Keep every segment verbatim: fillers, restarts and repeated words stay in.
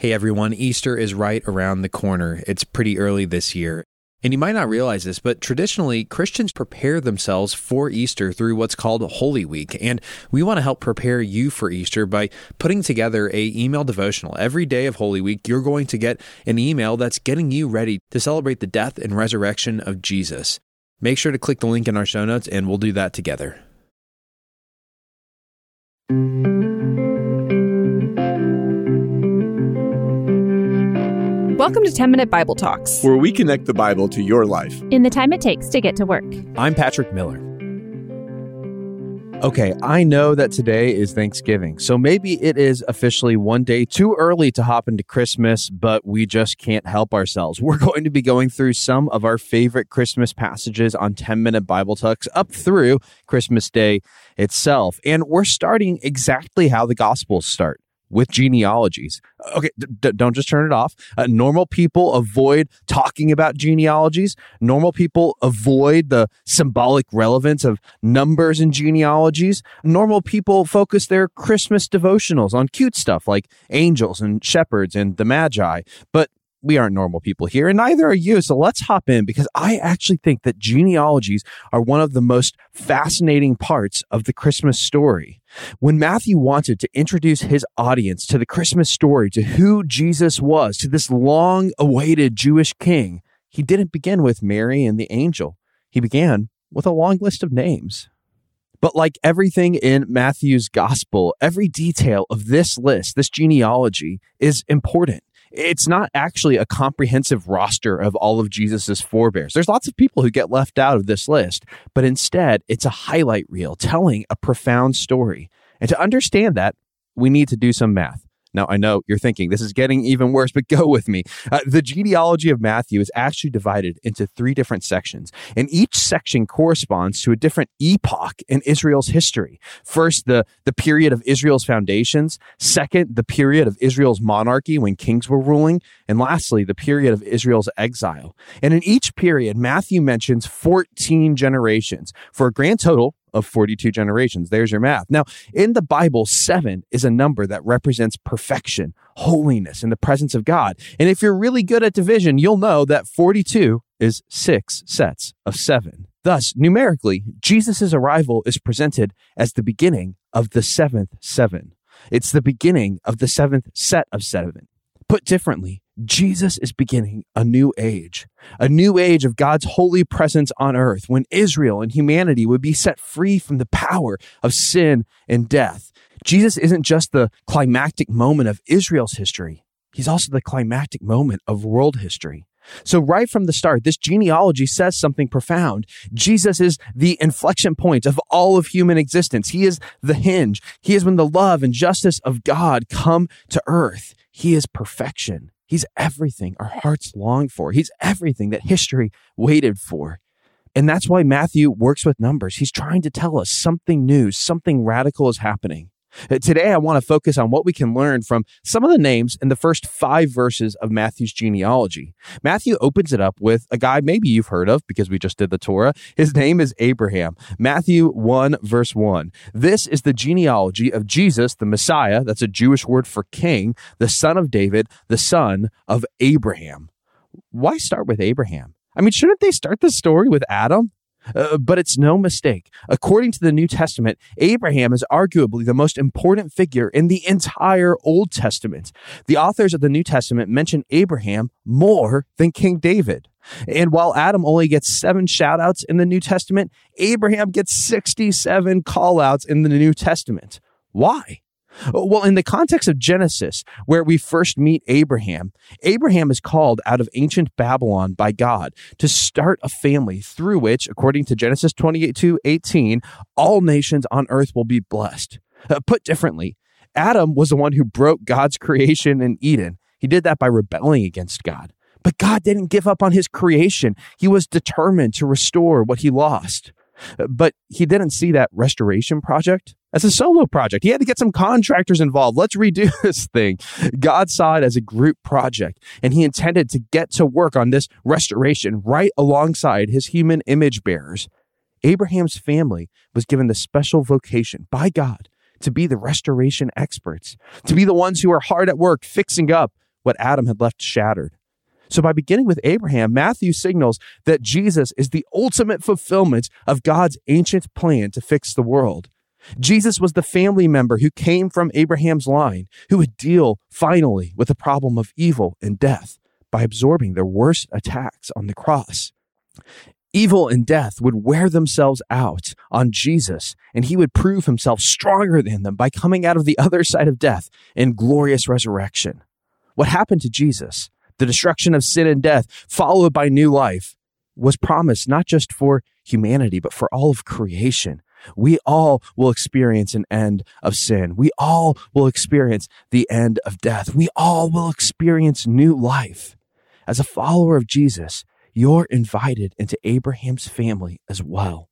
Hey everyone, Easter is right around the corner. It's pretty early this year. And you might not realize this, but traditionally, Christians prepare themselves for Easter through what's called Holy Week. And we want to help prepare you for Easter by putting together a email devotional. Every day of Holy Week, you're going to get an email that's getting you ready to celebrate the death and resurrection of Jesus. Make sure to click the link in our show notes, and we'll do that together. Welcome to ten-Minute Bible Talks, where we connect the Bible to your life in the time it takes to get to work. I'm Patrick Miller. Okay, I know that today is Thanksgiving, so maybe it is officially one day too early to hop into Christmas, but we just can't help ourselves. We're going to be going through some of our favorite Christmas passages on ten-Minute Bible Talks up through Christmas Day itself, and we're starting exactly how the Gospels start. With genealogies. Okay, d- don't just turn it off. Uh, normal people avoid talking about genealogies. Normal people avoid the symbolic relevance of numbers and genealogies. Normal people focus their Christmas devotionals on cute stuff like angels and shepherds and the Magi. But we aren't normal people here, and neither are you, so let's hop in because I actually think that genealogies are one of the most fascinating parts of the Christmas story. When Matthew wanted to introduce his audience to the Christmas story, to who Jesus was, to this long-awaited Jewish king, he didn't begin with Mary and the angel. He began with a long list of names. But like everything in Matthew's gospel, every detail of this list, this genealogy, is important. It's not actually a comprehensive roster of all of Jesus's forebears. There's lots of people who get left out of this list, but instead, it's a highlight reel telling a profound story. And to understand that, we need to do some math. Now, I know you're thinking, this is getting even worse, but go with me. Uh, the genealogy of Matthew is actually divided into three different sections, and each section corresponds to a different epoch in Israel's history. First, the, the period of Israel's foundations. Second, the period of Israel's monarchy when kings were ruling. And lastly, the period of Israel's exile. And in each period, Matthew mentions fourteen generations for a grand total of forty-two generations. There's your math. Now, in the Bible, seven is a number that represents perfection, holiness, and the presence of God. And if you're really good at division, you'll know that forty-two is six sets of seven. Thus, numerically, Jesus's arrival is presented as the beginning of the seventh seven. It's the beginning of the seventh set of seven. Put differently, Jesus is beginning a new age, a new age of God's holy presence on earth when Israel and humanity would be set free from the power of sin and death. Jesus isn't just the climactic moment of Israel's history. He's also the climactic moment of world history. So right from the start, this genealogy says something profound. Jesus is the inflection point of all of human existence. He is the hinge. He is when the love and justice of God come to earth. He is perfection. He's everything our hearts long for. He's everything that history waited for. And that's why Matthew works with numbers. He's trying to tell us something new, something radical is happening. Today, I want to focus on what we can learn from some of the names in the first five verses of Matthew's genealogy. Matthew opens it up with a guy maybe you've heard of because we just did the Torah. His name is Abraham. Matthew one, verse one. This is the genealogy of Jesus, the Messiah, that's a Jewish word for king, the son of David, the son of Abraham. Why start with Abraham? I mean, shouldn't they start the story with Adam? Uh, but it's no mistake. According to the New Testament, Abraham is arguably the most important figure in the entire Old Testament. The authors of the New Testament mention Abraham more than King David. And while Adam only gets seven shout-outs in the New Testament, Abraham gets sixty-seven call-outs in the New Testament. Why? Well, in the context of Genesis, where we first meet Abraham, Abraham is called out of ancient Babylon by God to start a family through which, according to Genesis twenty-two eighteen, all nations on earth will be blessed. Uh, put differently, Adam was the one who broke God's creation in Eden. He did that by rebelling against God. But God didn't give up on his creation. He was determined to restore what he lost. But he didn't see that restoration project as a solo project. He had to get some contractors involved. Let's redo this thing. God saw it as a group project, and he intended to get to work on this restoration right alongside his human image bearers. Abraham's family was given the special vocation by God to be the restoration experts, to be the ones who are hard at work fixing up what Adam had left shattered. So by beginning with Abraham, Matthew signals that Jesus is the ultimate fulfillment of God's ancient plan to fix the world. Jesus was the family member who came from Abraham's line, who would deal finally with the problem of evil and death by absorbing their worst attacks on the cross. Evil and death would wear themselves out on Jesus, and he would prove himself stronger than them by coming out of the other side of death in glorious resurrection. What happened to Jesus, the destruction of sin and death, followed by new life, was promised not just for humanity, but for all of creation. We all will experience an end of sin. We all will experience the end of death. We all will experience new life. As a follower of Jesus, you're invited into Abraham's family as well.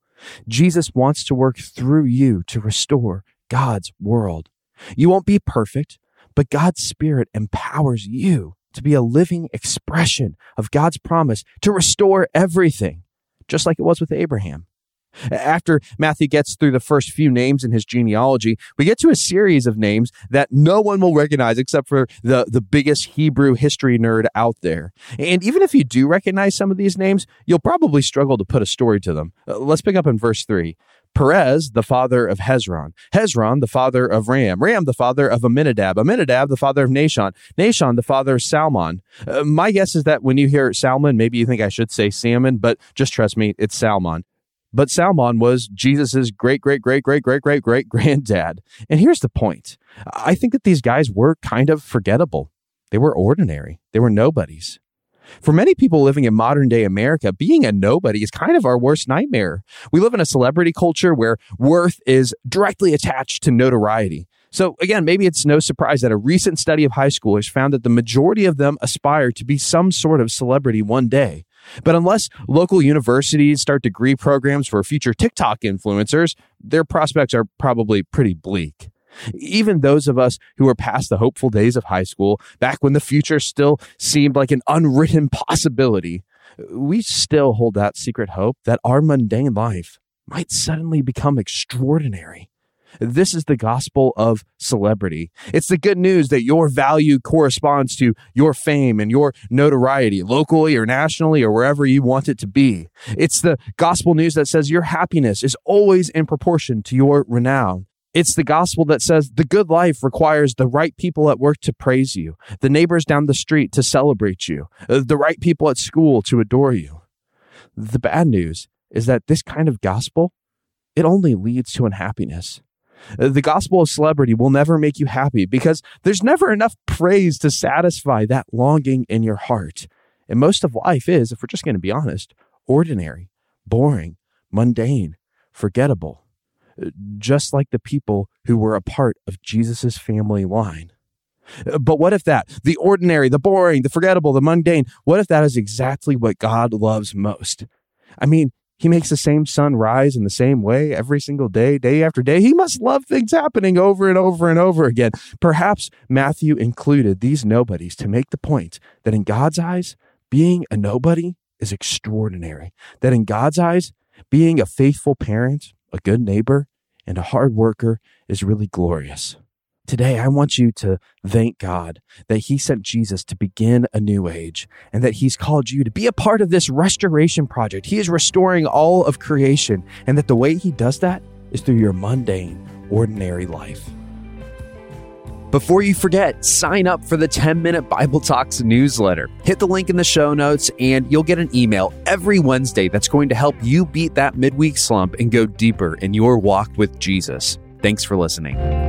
Jesus wants to work through you to restore God's world. You won't be perfect, but God's Spirit empowers you to be a living expression of God's promise to restore everything, just like it was with Abraham. After Matthew gets through the first few names in his genealogy, we get to a series of names that no one will recognize except for the, the biggest Hebrew history nerd out there. And even if you do recognize some of these names, you'll probably struggle to put a story to them. Uh, let's pick up in verse three. Perez, the father of Hezron. Hezron, the father of Ram. Ram, the father of Aminadab. Aminadab, the father of Nahshon. Nahshon, the father of Salmon. Uh, my guess is that when you hear Salmon, maybe you think I should say salmon, but just trust me, it's Salmon. But Salmon was Jesus's great, great, great, great, great, great, great granddad. And here's the point. I think that these guys were kind of forgettable. They were ordinary. They were nobodies. For many people living in modern day America, being a nobody is kind of our worst nightmare. We live in a celebrity culture where worth is directly attached to notoriety. So again, maybe it's no surprise that a recent study of high schoolers found that the majority of them aspire to be some sort of celebrity one day. But unless local universities start degree programs for future TikTok influencers, their prospects are probably pretty bleak. Even those of us who were past the hopeful days of high school, back when the future still seemed like an unwritten possibility, we still hold that secret hope that our mundane life might suddenly become extraordinary. This is the gospel of celebrity. It's the good news that your value corresponds to your fame and your notoriety, locally or nationally or wherever you want it to be. It's the gospel news that says your happiness is always in proportion to your renown. It's the gospel that says the good life requires the right people at work to praise you, the neighbors down the street to celebrate you, the right people at school to adore you. The bad news is that this kind of gospel, it only leads to unhappiness. The gospel of celebrity will never make you happy because there's never enough praise to satisfy that longing in your heart. And most of life is, if we're just going to be honest, ordinary, boring, mundane, forgettable, just like the people who were a part of Jesus's family line. But what if that, the ordinary, the boring, the forgettable, the mundane, what if that is exactly what God loves most? I mean, He makes the same sun rise in the same way every single day, day after day. He must love things happening over and over and over again. Perhaps Matthew included these nobodies to make the point that in God's eyes, being a nobody is extraordinary. That in God's eyes, being a faithful parent, a good neighbor, and a hard worker is really glorious. Today, I want you to thank God that He sent Jesus to begin a new age and that He's called you to be a part of this restoration project. He is restoring all of creation, and that the way He does that is through your mundane, ordinary life. Before you forget, sign up for the ten-Minute Bible Talks newsletter. Hit the link in the show notes and you'll get an email every Wednesday that's going to help you beat that midweek slump and go deeper in your walk with Jesus. Thanks for listening.